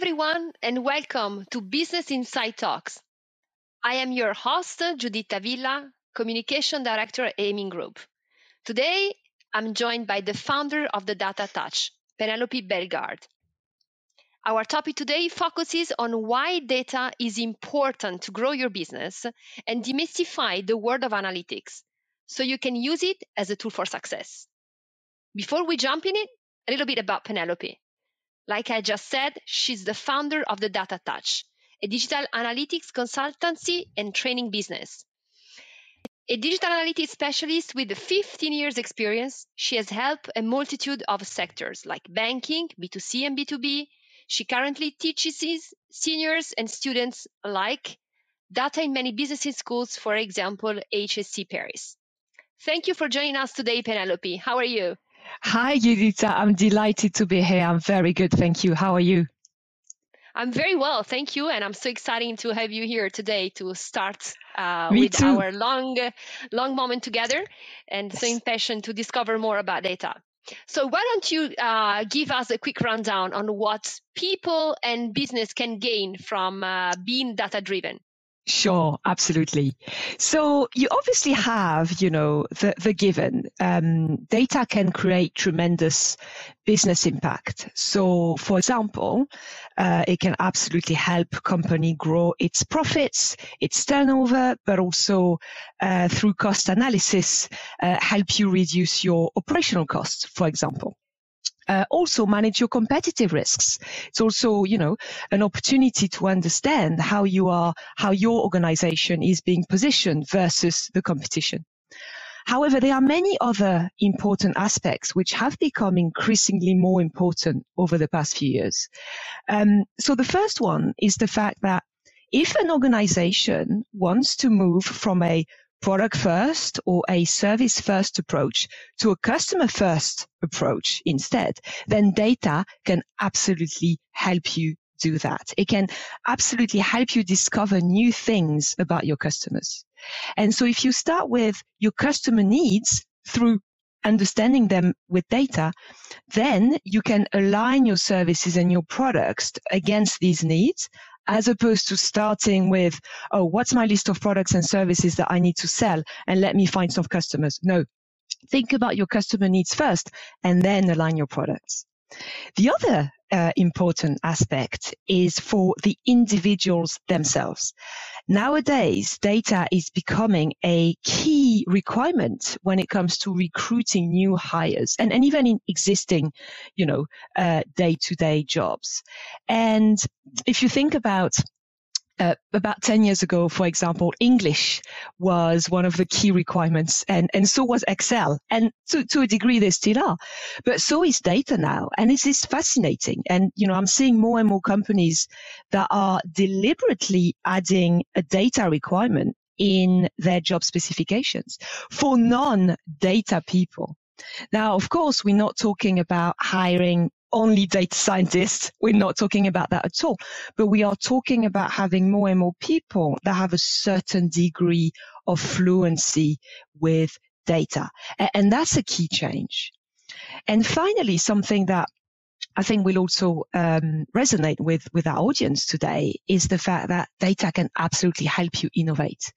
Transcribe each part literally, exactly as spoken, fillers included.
everyone, and welcome to Business Insight Talks. I am your host, Judith Villa, Communication Director at Aiming Group. Today, I'm joined by the founder of The Data Touch, Penelope Bellegarde. Our topic today focuses on why data is important to grow your business and demystify the world of analytics, so you can use it as a tool for success. Before we jump in it, a little bit about Penelope. Like I just said, she's the founder of The Data Touch, a digital analytics consultancy and training business. A digital analytics specialist with fifteen years experience, she has helped a multitude of sectors like banking, B two C and B two B. She currently teaches seniors and students alike data in many business schools, for example, H E C Paris. Thank you for joining us today, Penelope. How are you? Hi, Judith. I'm delighted to be here. I'm very good. Thank you. How are you? I'm very well. Thank you. And I'm so excited to have you here today to start uh, with too. our long, long moment together, and yes. so impatient to discover more about data. So why don't you uh, give us a quick rundown on what people and business can gain from uh, being data-driven? Sure, absolutely. So you obviously have, you know, the, the given. Um, data can create tremendous business impact. So, for example, uh, it can absolutely help company grow its profits, its turnover, but also uh, through cost analysis, uh, help you reduce your operational costs, for example. Uh, also manage your competitive risks. It's also, you know, an opportunity to understand how you are, how your organization is being positioned versus the competition. However, there are many other important aspects which have become increasingly more important over the past few years. Um, so the first one is the fact that if an organization wants to move from a product first or a service first approach to a customer first approach instead, then data can absolutely help you do that. It can absolutely help you discover new things about your customers. And so if you start with your customer needs through understanding them with data, then you can align your services and your products against these needs, as opposed to starting with, oh, what's my list of products and services that I need to sell, and let me find some customers. No, think about your customer needs first and then align your products. The other uh, important aspect is for the individuals themselves. Nowadays, data is becoming a key requirement when it comes to recruiting new hires and, and even in existing, you know, uh, day-to-day jobs. And if you think about Uh, about ten years ago, for example, English was one of the key requirements, and, and so was Excel. And to, to a degree, they still are. But so is data now. And it is fascinating. And, you know, I'm seeing more and more companies that are deliberately adding a data requirement in their job specifications for non-data people. Now, of course, we're not talking about hiring only data scientists. We're not talking about that at all. But we are talking about having more and more people that have a certain degree of fluency with data. And that's a key change. And finally, something that I think will also um, resonate with, with our audience today is the fact that data can absolutely help you innovate.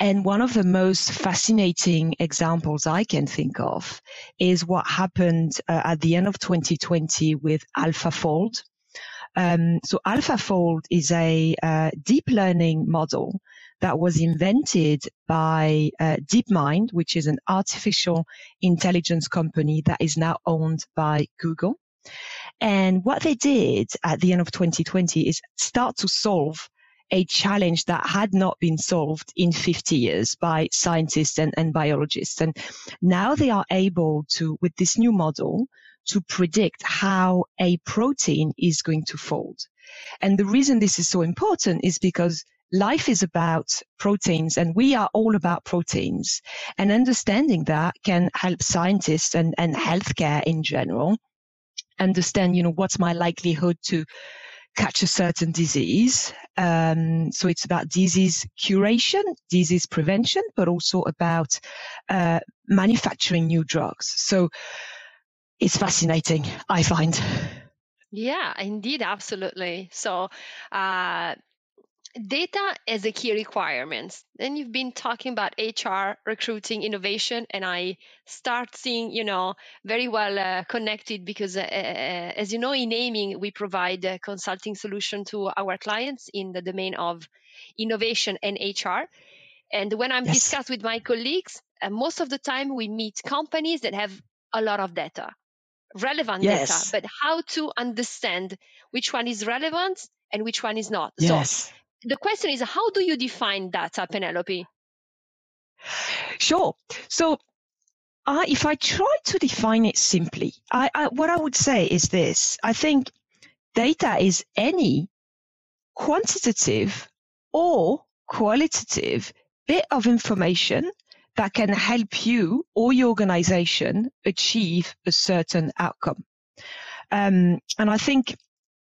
And one of the most fascinating examples I can think of is what happened uh, at the end of twenty twenty with AlphaFold. Um, so AlphaFold is a uh, deep learning model that was invented by uh, DeepMind, which is an artificial intelligence company that is now owned by Google. And what they did at the end of twenty twenty is start to solve a challenge that had not been solved in fifty years by scientists and, and biologists. And now they are able to, with this new model, to predict how a protein is going to fold. And the reason this is so important is because life is about proteins, and we are all about proteins. And understanding that can help scientists and, and healthcare in general understand, you know, what's my likelihood to catch a certain disease. Um, so it's about disease curation, disease prevention, but also about uh, manufacturing new drugs. So it's fascinating, I find. Yeah, indeed, absolutely. So uh, data is a key requirement. Then you've been talking about H R, recruiting, innovation, and I start seeing, you know, very well uh, connected because, uh, uh, as you know, in Aiming, we provide a consulting solution to our clients in the domain of innovation and H R. And when I'm yes. discussed with my colleagues, uh, most of the time we meet companies that have a lot of data, relevant yes. data, but how to understand which one is relevant and which one is not. Yes. So the question is, how do you define data, Penelope? Sure. So uh, if I try to define it simply, I, I, what I would say is this. I think data is any quantitative or qualitative bit of information that can help you or your organization achieve a certain outcome. Um, and I think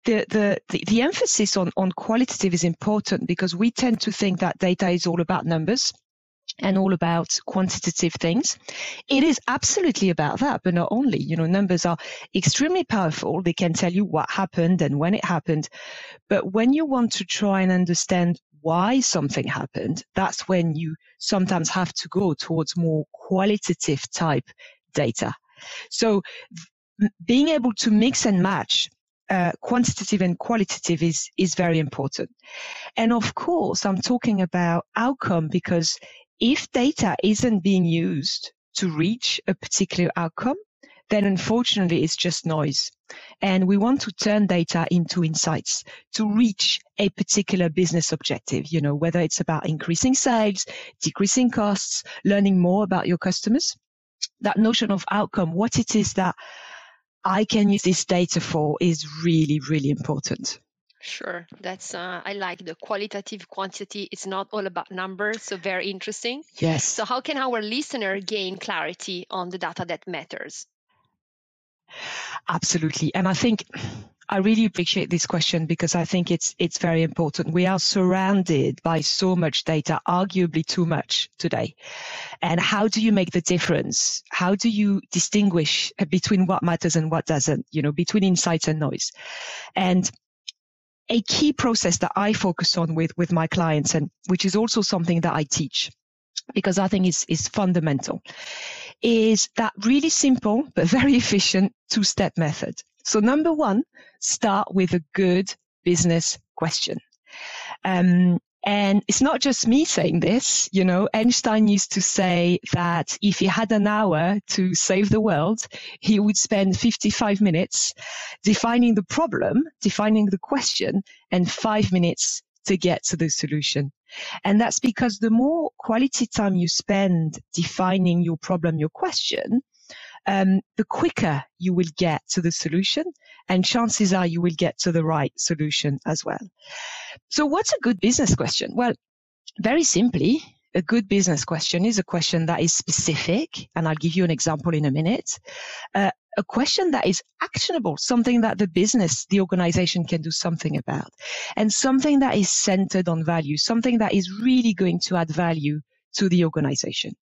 the, the, the, the emphasis on, on qualitative is important because we tend to think that data is all about numbers and all about quantitative things. It is absolutely about that, but not only. You know, numbers are extremely powerful. They can tell you what happened and when it happened. But when you want to try and understand why something happened, that's when you sometimes have to go towards more qualitative type data. So being able to mix and match uh, quantitative and qualitative is, is very important. And of course, I'm talking about outcome, because if data isn't being used to reach a particular outcome, then unfortunately it's just noise. And we want to turn data into insights to reach a particular business objective, you know, whether it's about increasing sales, decreasing costs, learning more about your customers. That notion of outcome, what it is that I can use this data for, is really, really important. Sure. That's, uh, I like the qualitative quantity. It's not all about numbers. So very interesting. Yes. So how can our listener gain clarity on the data that matters? Absolutely. And I think I really appreciate this question because I think it's it's very important. We are surrounded by so much data, arguably too much today. And how do you make the difference? How do you distinguish between what matters and what doesn't, you know, between insights and noise? And a key process that I focus on with, with my clients, and which is also something that I teach, because I think it's, it's fundamental, is that really simple but very efficient two-step method. So number one, start with a good business question. Um, and it's not just me saying this. You know, Einstein used to say that if he had an hour to save the world, he would spend fifty-five minutes defining the problem, defining the question, and five minutes to get to the solution. And that's because the more quality time you spend defining your problem, your question, um, the quicker you will get to the solution, and chances are you will get to the right solution as well. So what's a good business question? Well, very simply, a good business question is a question that is specific, and I'll give you an example in a minute. Uh, a question that is actionable, something that the business, the organization can do something about, and something that is centered on value, something that is really going to add value to the organization.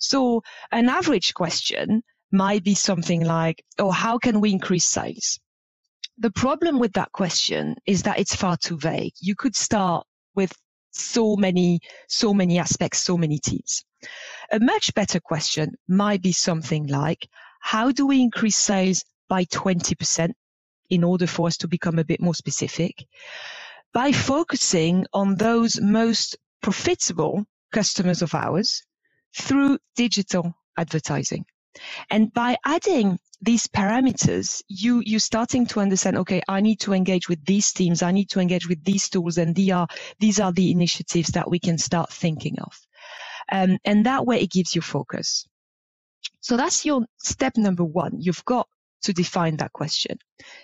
So an average question might be something like, oh, how can we increase sales? The problem with that question is that it's far too vague. You could start with so many, so many aspects, so many teams. A much better question might be something like, how do we increase sales by twenty percent in order for us to become a bit more specific? By focusing on those most profitable customers of ours through digital advertising. And by adding these parameters, you, you're starting to understand, okay, I need to engage with these teams. I need to engage with these tools. And they are, these are the initiatives that we can start thinking of. Um, and that way it gives you focus. So that's your step number one. You've got to define that question.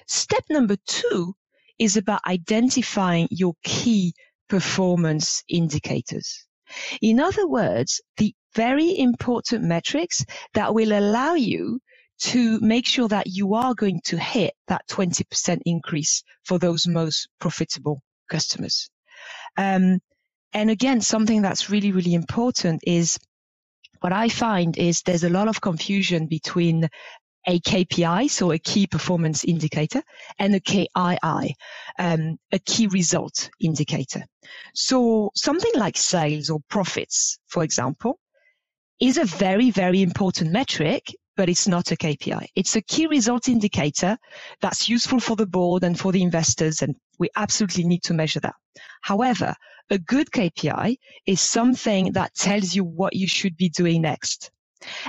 Step number two is about identifying your key performance indicators. In other words, the very important metrics that will allow you to make sure that you are going to hit that twenty percent increase for those most profitable customers. Um, and again, something that's really, really important is what I find is there's a lot of confusion between a K P I, so a key performance indicator, and a K I I, um, a key result indicator. So something like sales or profits, for example, is a very, very important metric, but it's not a K P I. It's a key result indicator that's useful for the board and for the investors, and we absolutely need to measure that. However, a good K P I is something that tells you what you should be doing next.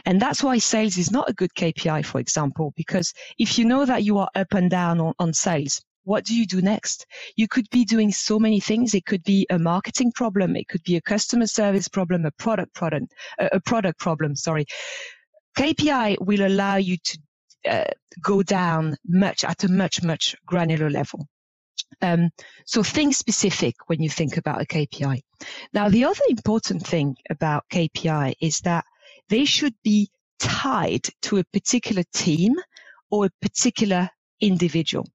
And that's why sales is not a good K P I, for example, because if you know that you are up and down on, on sales, what do you do next? You could be doing so many things. It could be a marketing problem. It could be a customer service problem, a product problem, a product problem, sorry. K P I will allow you to uh, go down much at a much, much granular level. Um, so think specific when you think about a K P I. Now, the other important thing about K P I is that they should be tied to a particular team or a particular individual.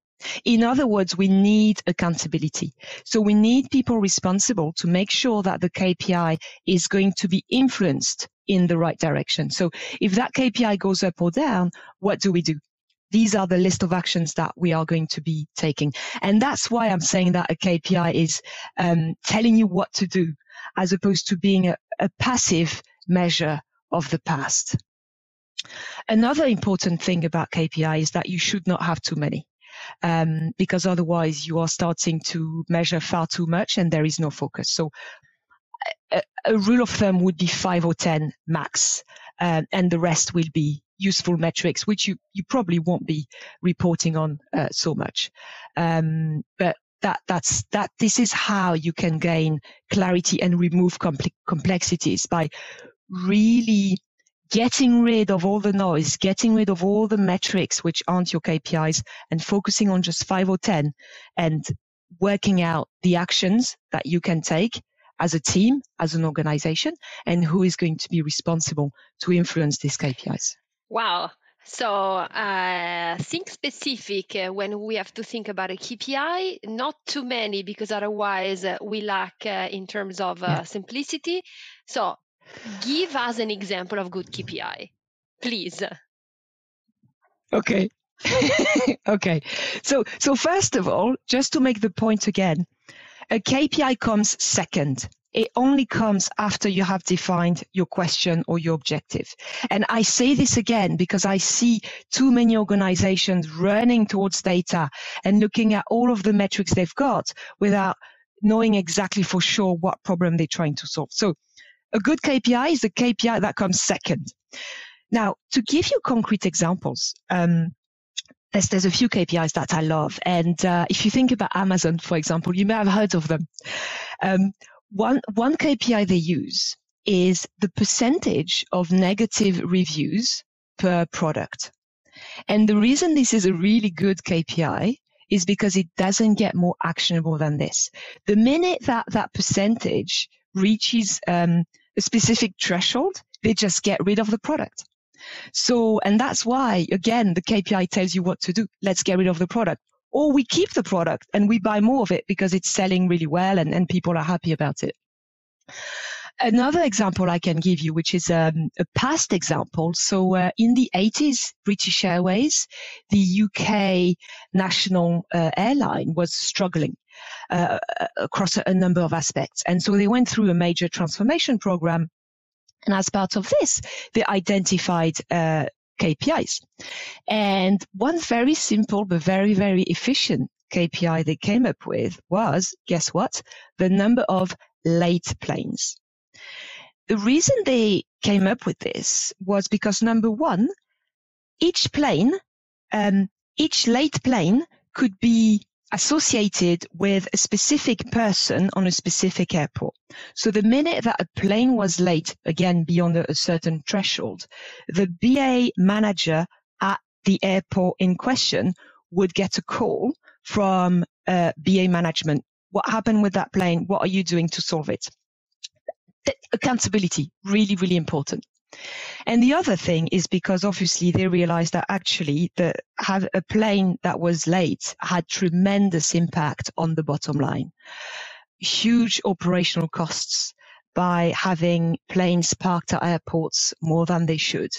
In other words, we need accountability. So we need people responsible to make sure that the K P I is going to be influenced in the right direction. So if that K P I goes up or down, what do we do? These are the list of actions that we are going to be taking. And that's why I'm saying that a K P I is um, telling you what to do, as opposed to being a, a passive measure of the past. Another important thing about K P I is that you should not have too many, um, because otherwise you are starting to measure far too much and there is no focus. So a, a rule of thumb would be five or ten max, um, and the rest will be useful metrics, which you, you probably won't be reporting on uh, so much. Um, but that that's that. This is how you can gain clarity and remove compl- complexities by really getting rid of all the noise, getting rid of all the metrics which aren't your K P Is, and focusing on just five or ten and working out the actions that you can take as a team, as an organization, and who is going to be responsible to influence these K P Is. Wow. So uh, think specific when we have to think about a K P I, not too many, because otherwise we lack uh, in terms of uh, yeah. simplicity. So give us an example of good K P I, please. Okay. okay. So, so first of all, just to make the point again, a K P I comes second. It only comes after you have defined your question or your objective. And I say this again because I see too many organizations running towards data and looking at all of the metrics they've got without knowing exactly for sure what problem they're trying to solve. So a good K P I is a K P I that comes second. Now, to give you concrete examples, um, there's, there's a few K P Is that I love. And uh, if you think about Amazon, for example, you may have heard of them. Um, one, one K P I they use is the percentage of negative reviews per product. And the reason this is a really good K P I is because it doesn't get more actionable than this. The minute that that percentage reaches um, a specific threshold, they just get rid of the product. So, and that's why, again, the K P I tells you what to do. Let's get rid of the product. Or we keep the product and we buy more of it because it's selling really well and, and people are happy about it. Another example I can give you, which is um, a past example. So uh, in the eighties, British Airways, the U K national uh, airline, was struggling uh, across a number of aspects. And so they went through a major transformation program. And as part of this, they identified uh, K P Is. And one very simple but very, very efficient K P I they came up with was, guess what? The number of late planes. The reason they came up with this was because, number one, each plane, um, each late plane could be associated with a specific person on a specific airport. So the minute that a plane was late, again, beyond a certain threshold, the B A manager at the airport in question would get a call from uh, B A management. What happened with that plane? What are you doing to solve it? Accountability, really, really important. And the other thing is because obviously they realized that actually the have a plane that was late had tremendous impact on the bottom line. Huge operational costs, by having planes parked at airports more than they should.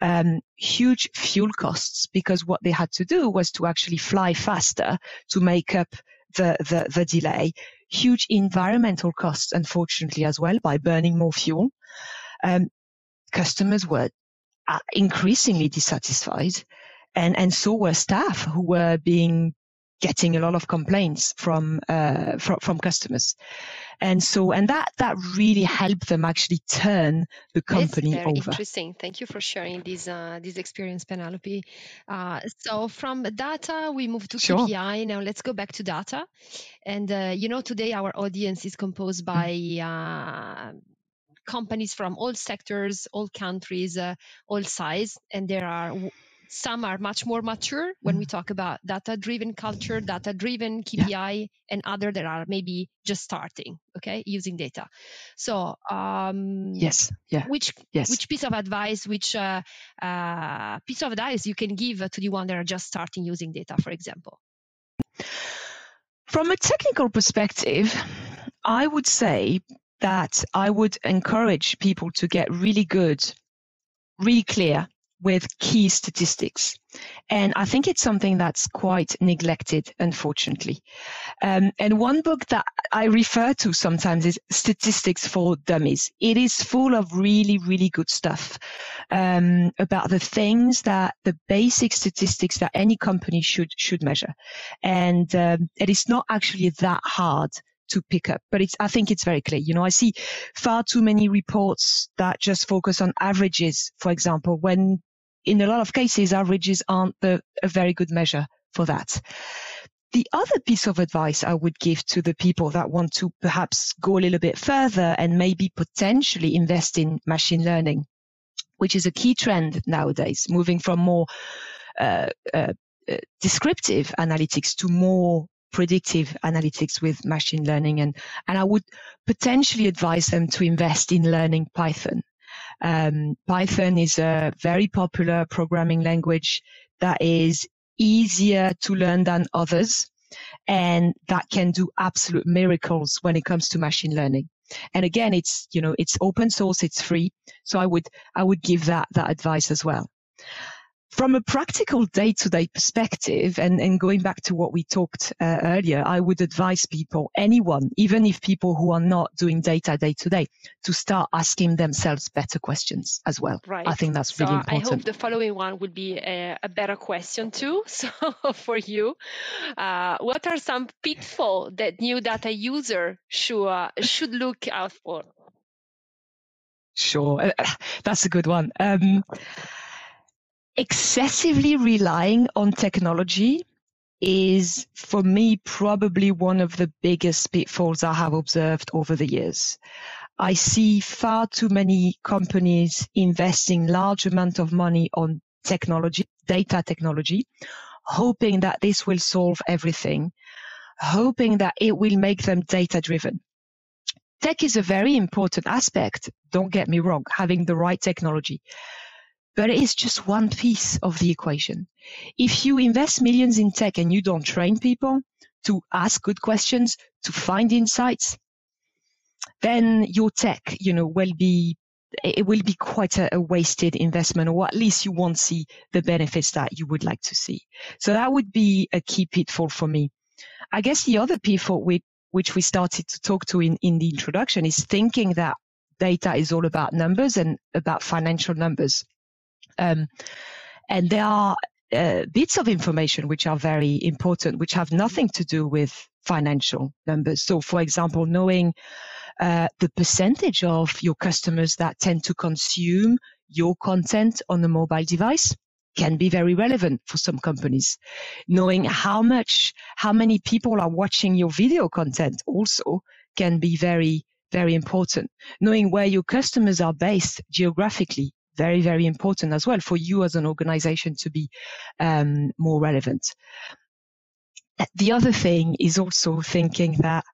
Um, huge fuel costs, because what they had to do was to actually fly faster to make up the, the, the delay. Huge environmental costs, unfortunately, as well, by burning more fuel. Um, customers were increasingly dissatisfied, and, and so were staff who were being getting a lot of complaints from, uh, from, from customers. And so, and that, that really helped them actually turn the company over. That's very interesting. Thank you for sharing this, uh, this experience, Penelope. Uh, so from data, we move to sure. K P I. Now let's go back to data. And, uh, you know, today our audience is composed by, uh, companies from all sectors, all countries, uh, all size, and there are some are much more mature when we talk about data-driven culture, data-driven K P I, yeah. and other that are maybe just starting, okay, using data. So, um, yes, yeah, which yes. which piece of advice, which uh, uh, piece of advice you can give to the one that are just starting using data, for example? From a technical perspective, I would say that I would encourage people to get really good, really clear with key statistics. And I think it's something that's quite neglected, unfortunately. Um, and one book that I refer to sometimes is Statistics for Dummies. It is full of really, really good stuff um, about the things that the basic statistics that any company should should measure. And um, it is not actually that hard to pick up, but it's, I think it's very clear. You know, I see far too many reports that just focus on averages, for example, when in a lot of cases, averages aren't the, a very good measure for that. The other piece of advice I would give to the people that want to perhaps go a little bit further and maybe potentially invest in machine learning, which is a key trend nowadays, moving from more uh, uh, descriptive analytics to more predictive analytics with machine learning, and and I would potentially advise them to invest in learning Python. Um, Python is a very popular programming language that is easier to learn than others, and that can do absolute miracles when it comes to machine learning. And again, it's, you know, it's open source, it's free, so I would I would give that that advice as well. From a practical day-to-day perspective, and, and going back to what we talked uh, earlier, I would advise people, anyone, even if people who are not doing data day-to-day, to start asking themselves better questions as well. Right. I think that's so really important. I hope the following one would be a, a better question too, so for you. Uh, what are some pitfalls that new data user should, uh, should look out for? Sure, that's a good one. Um, Excessively relying on technology is, for me, probably one of the biggest pitfalls I have observed over the years. I see far too many companies investing large amounts of money on technology, data technology, hoping that this will solve everything, hoping that it will make them data-driven. Tech is a very important aspect, don't get me wrong, having the right technology. But it is just one piece of the equation. If you invest millions in tech and you don't train people to ask good questions, to find insights, then your tech, you know, will be, it will be quite a, a wasted investment, or at least you won't see the benefits that you would like to see. So that would be a key pitfall for me. I guess the other pitfall we, which we started to talk to in, in the introduction is thinking that data is all about numbers and about financial numbers. Um, and there are uh, bits of information which are very important, which have nothing to do with financial numbers. So, for example, knowing uh, the percentage of your customers that tend to consume your content on a mobile device can be very relevant for some companies. Knowing how much, how many people are watching your video content also can be very, very important. Knowing where your customers are based geographically, very, very important as well for you as an organization to be um, more relevant. The other thing is also thinking that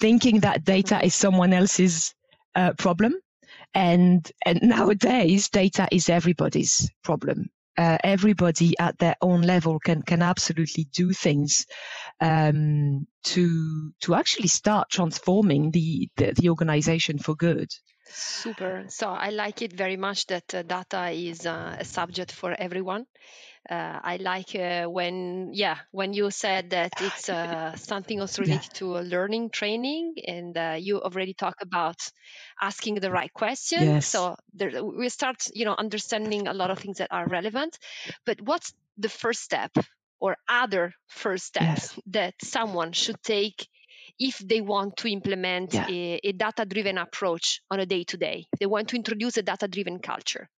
thinking that data is someone else's uh, problem. And, and nowadays, data is everybody's problem. uh, everybody at their own level can can absolutely do things um, to to actually start transforming the, the the organization for good. Super. So I like it very much that uh, data is uh, a subject for everyone. Uh, I like uh, when, yeah, when you said that it's uh, something also related yeah. to learning, training, and uh, you already talk about asking the right question. Yes. So there, we start, you know, understanding a lot of things that are relevant. But what's the first step or other first steps yes. that someone should take if they want to implement yeah. a, a data-driven approach on a day-to-day? They want to introduce a data-driven culture.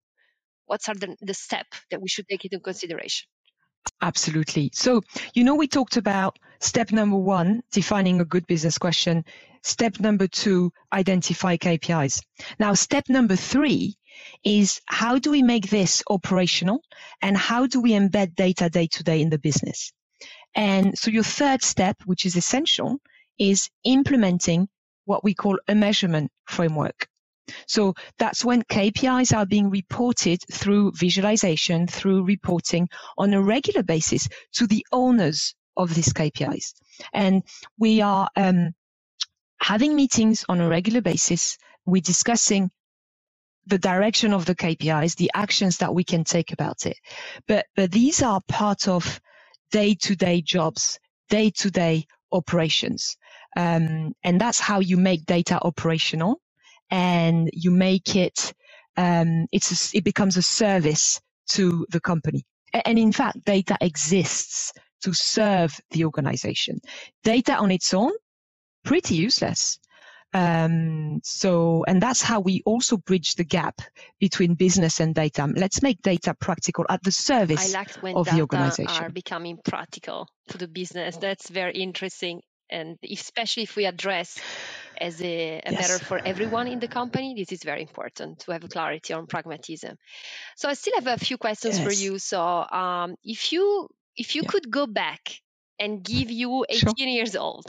What are the, the steps that we should take into consideration? Absolutely. So, you know, we talked about step number one, defining a good business question. Step number two, identify K P Is. Now, step number three is how do we make this operational and how do we embed data day-to-day in the business? And so your third step, which is essential, is implementing what we call a measurement framework. So that's when K P Is are being reported through visualization, through reporting on a regular basis to the owners of these K P Is. And we are um, having meetings on a regular basis. We're discussing the direction of the K P Is, the actions that we can take about it. But, but these are part of day-to-day jobs, day-to-day operations. Um, and that's how you make data operational. And you make it, um, it's a, it becomes a service to the company. And in fact, data exists to serve the organization. Data on its own, pretty useless. Um, so, and that's how we also bridge the gap between business and data. Let's make data practical at the service of the organization. I like when data are becoming practical to the business. That's very interesting. And especially if we address as a, a yes. matter for everyone in the company, this is very important to have clarity on pragmatism. So I still have a few questions yes. for you. So um, if you if you yeah. could go back and give you eighteen sure. years old,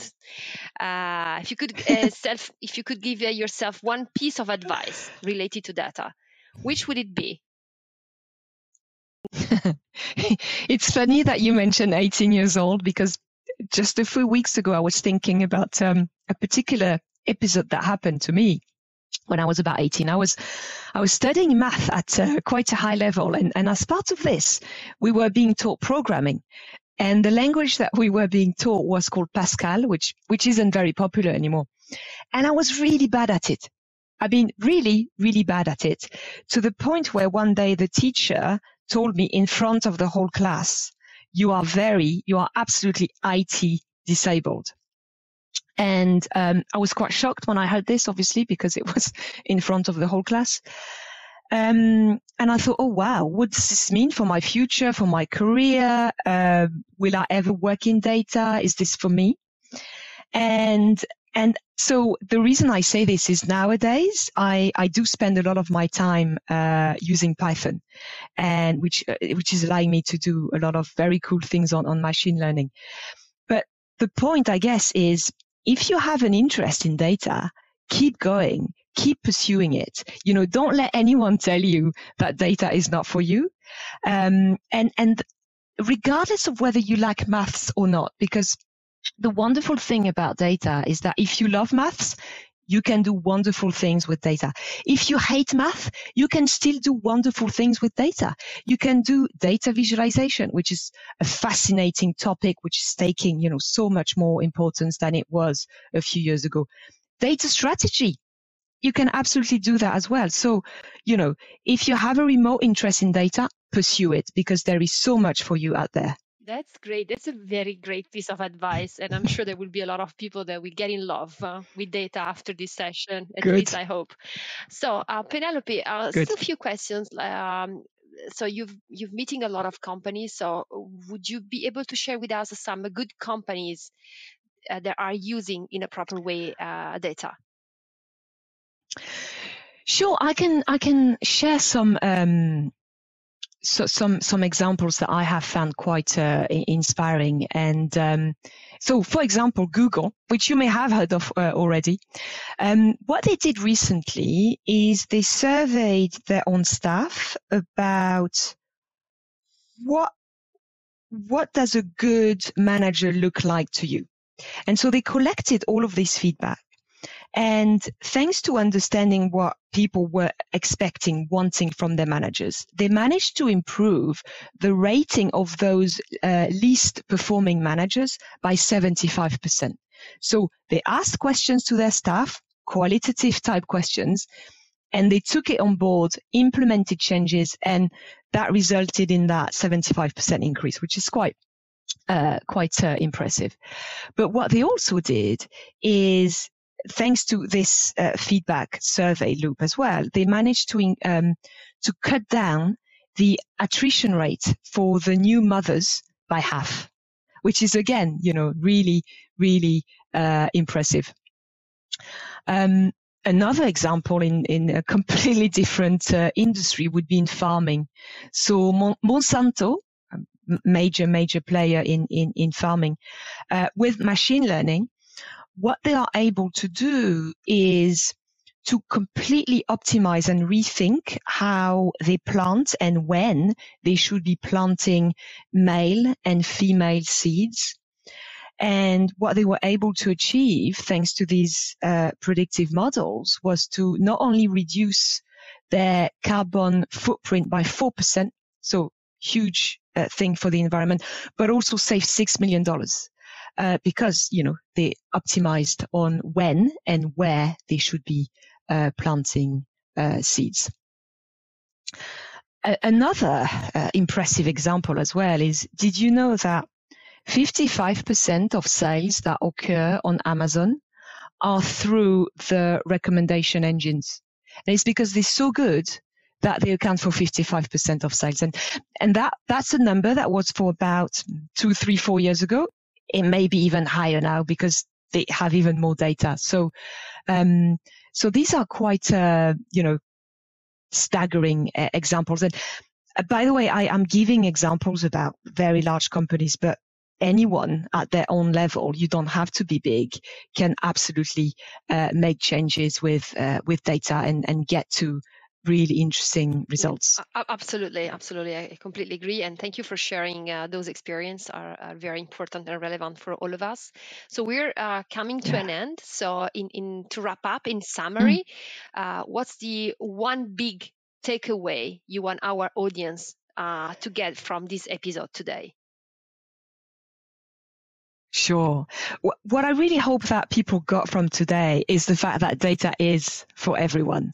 uh, if you could uh, self if you could give yourself one piece of advice related to data, which would it be? It's funny that you mentioned eighteen years old, because just a few weeks ago, I was thinking about um, a particular episode that happened to me when I was about eighteen. I was I was studying math at uh, quite a high level. And, and as part of this, we were being taught programming. And the language that we were being taught was called Pascal, which which isn't very popular anymore. And I was really bad at it. I mean, really, really bad at it, to the point where one day the teacher told me in front of the whole class, you are very, you are absolutely I T disabled. And um, I was quite shocked when I heard this, obviously, because it was in front of the whole class. Um, and I thought, oh, wow, what does this mean for my future, for my career? Uh, will I ever work in data? Is this for me? And and so the reason I say this is nowadays, I, I do spend a lot of my time uh, using Python, and which uh, which is allowing me to do a lot of very cool things on, on machine learning. But the point, I guess, is if you have an interest in data, keep going, keep pursuing it. You know, don't let anyone tell you that data is not for you. Um, and, and regardless of whether you like maths or not, because the wonderful thing about data is that if you love maths, you can do wonderful things with data. If you hate math, you can still do wonderful things with data. You can do data visualization, which is a fascinating topic, which is taking, you know, so much more importance than it was a few years ago. Data strategy, you can absolutely do that as well. So, you know, if you have a remote interest in data, pursue it, because there is so much for you out there. That's great. That's a very great piece of advice. And I'm sure there will be a lot of people that will get in love uh, with data after this session. At Good. least I hope. So uh, Penelope, uh, still a few questions. Um, so you've, you've meeting a lot of companies. So would you be able to share with us some good companies uh, that are using in a proper way uh, data? Sure. I can, I can share some um, So some some examples that I have found quite uh, inspiring. And um, so, for example, Google, which you may have heard of uh, already, um, what they did recently is they surveyed their own staff about what what does a good manager look like to you? And so they collected all of this feedback. And thanks to understanding what people were expecting, wanting from their managers, they managed to improve the rating of those uh, least performing managers by seventy-five percent. So they asked questions to their staff, qualitative type questions, and they took it on board, implemented changes, and that resulted in that seventy-five percent increase, which is quite uh, quite uh, impressive. But what they also did is, thanks to this uh, feedback survey loop as well, they managed to um, to cut down the attrition rate for the new mothers by half, which is, again, you know, really, really uh, impressive. Um, another example in, in a completely different uh, industry would be in farming. So Mon- Monsanto, a major, major player in, in, in farming, uh, with machine learning, what they are able to do is to completely optimize and rethink how they plant and when they should be planting male and female seeds. And what they were able to achieve, thanks to these uh, predictive models, was to not only reduce their carbon footprint by four percent, so huge uh, thing for the environment, but also save six million dollars. Uh, because, you know, they optimized on when and where they should be uh, planting uh, seeds. A- another uh, impressive example as well is, did you know that fifty-five percent of sales that occur on Amazon are through the recommendation engines? And it's because they're so good that they account for fifty-five percent of sales. And, and that, that's a number that was for about two, three, four years ago. It may be even higher now because they have even more data. So, um, so these are quite, uh, you know, staggering uh, examples. And uh, by the way, I am giving examples about very large companies, but anyone at their own level, you don't have to be big, can absolutely uh, make changes with uh, with data and and get to really interesting results. Absolutely, absolutely. I completely agree. And thank you for sharing uh, those experiences are, are very important and relevant for all of us. So we're uh, coming to yeah. an end. So in, in to wrap up, in summary, mm. uh, what's the one big takeaway you want our audience uh, to get from this episode today? Sure. What I really hope that people got from today is the fact that data is for everyone,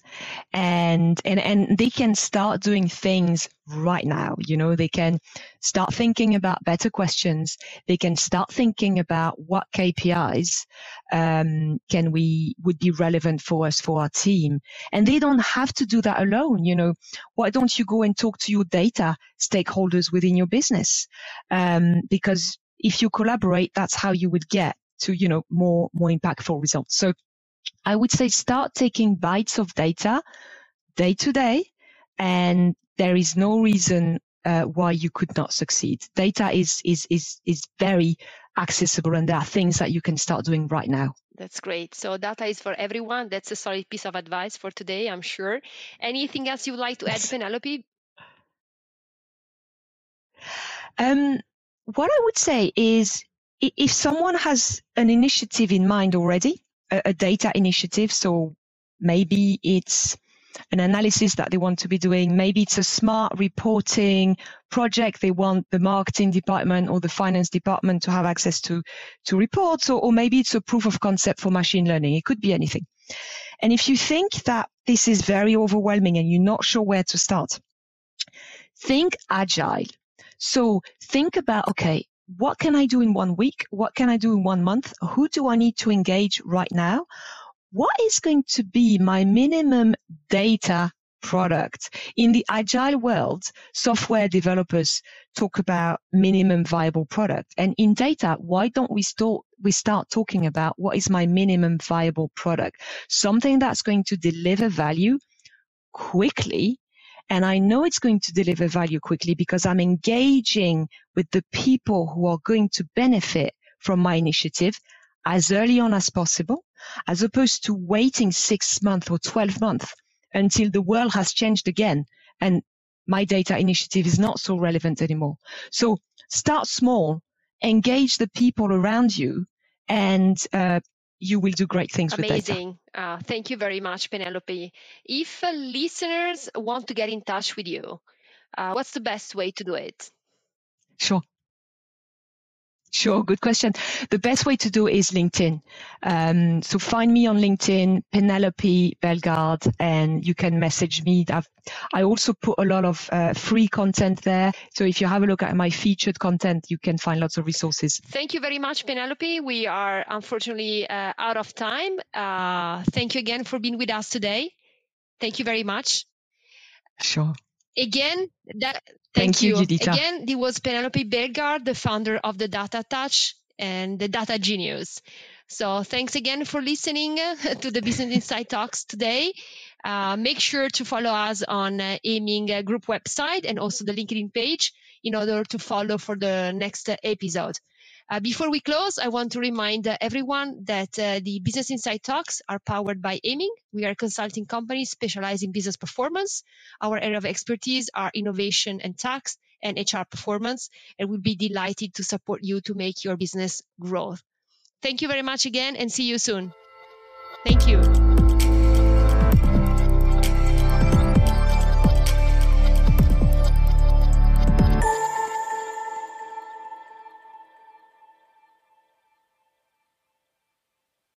and and and they can start doing things right now. You know, they can start thinking about better questions. They can start thinking about what K P Is um, can we would be relevant for us, for our team, and they don't have to do that alone. You know, why don't you go and talk to your data stakeholders within your business, um, because if you collaborate, that's how you would get to, you know, more, more impactful results. So I would say start taking bites of data day to day, and there is no reason uh, why you could not succeed. Data is, is, is, is very accessible, and there are things that you can start doing right now. That's great. So data is for everyone. That's a solid piece of advice for today, I'm sure. Anything else you'd like to add, Penelope? Um, What I would say is, if someone has an initiative in mind already, a, a data initiative, so maybe it's an analysis that they want to be doing, maybe it's a smart reporting project they want the marketing department or the finance department to have access to, to reports, or, or maybe it's a proof of concept for machine learning. It could be anything. And if you think that this is very overwhelming and you're not sure where to start, think agile. So think about, okay, what can I do in one week? What can I do in one month? Who do I need to engage right now? What is going to be my minimum data product? In the agile world, software developers talk about minimum viable product. And in data, why don't we start, we start talking about what is my minimum viable product? Something that's going to deliver value quickly. And I know it's going to deliver value quickly because I'm engaging with the people who are going to benefit from my initiative as early on as possible, as opposed to waiting six months or twelve months until the world has changed again and my data initiative is not so relevant anymore. So start small, engage the people around you, and uh, you will do great things Amazing. with data. Amazing. Uh, thank you very much, Penelope. If uh, listeners want to get in touch with you, uh, what's the best way to do it? Sure. Sure, good question. The best way to do is LinkedIn. Um, so find me on LinkedIn, Penelope Bellegarde, and you can message me. I've, I also put a lot of uh, free content there. So if you have a look at my featured content, you can find lots of resources. Thank you very much, Penelope. We are unfortunately uh, out of time. Uh, thank you again for being with us today. Thank you very much. Sure. Again, that, thank, thank you. you Again, it was Penelope Bellegarde, the founder of The Data Touch and The Data Genius. So thanks again for listening to the Business Insight Talks today. Uh, make sure to follow us on uh, Aiming Group website and also the LinkedIn page in order to follow for the next uh, episode. Uh, before we close, I want to remind uh, everyone that uh, the Business Insight Talks are powered by Aiming. We are a consulting company specialized in business performance. Our area of expertise are innovation and tax and H R performance, and we'll be delighted to support you to make your business grow. Thank you very much again, and see you soon. Thank you.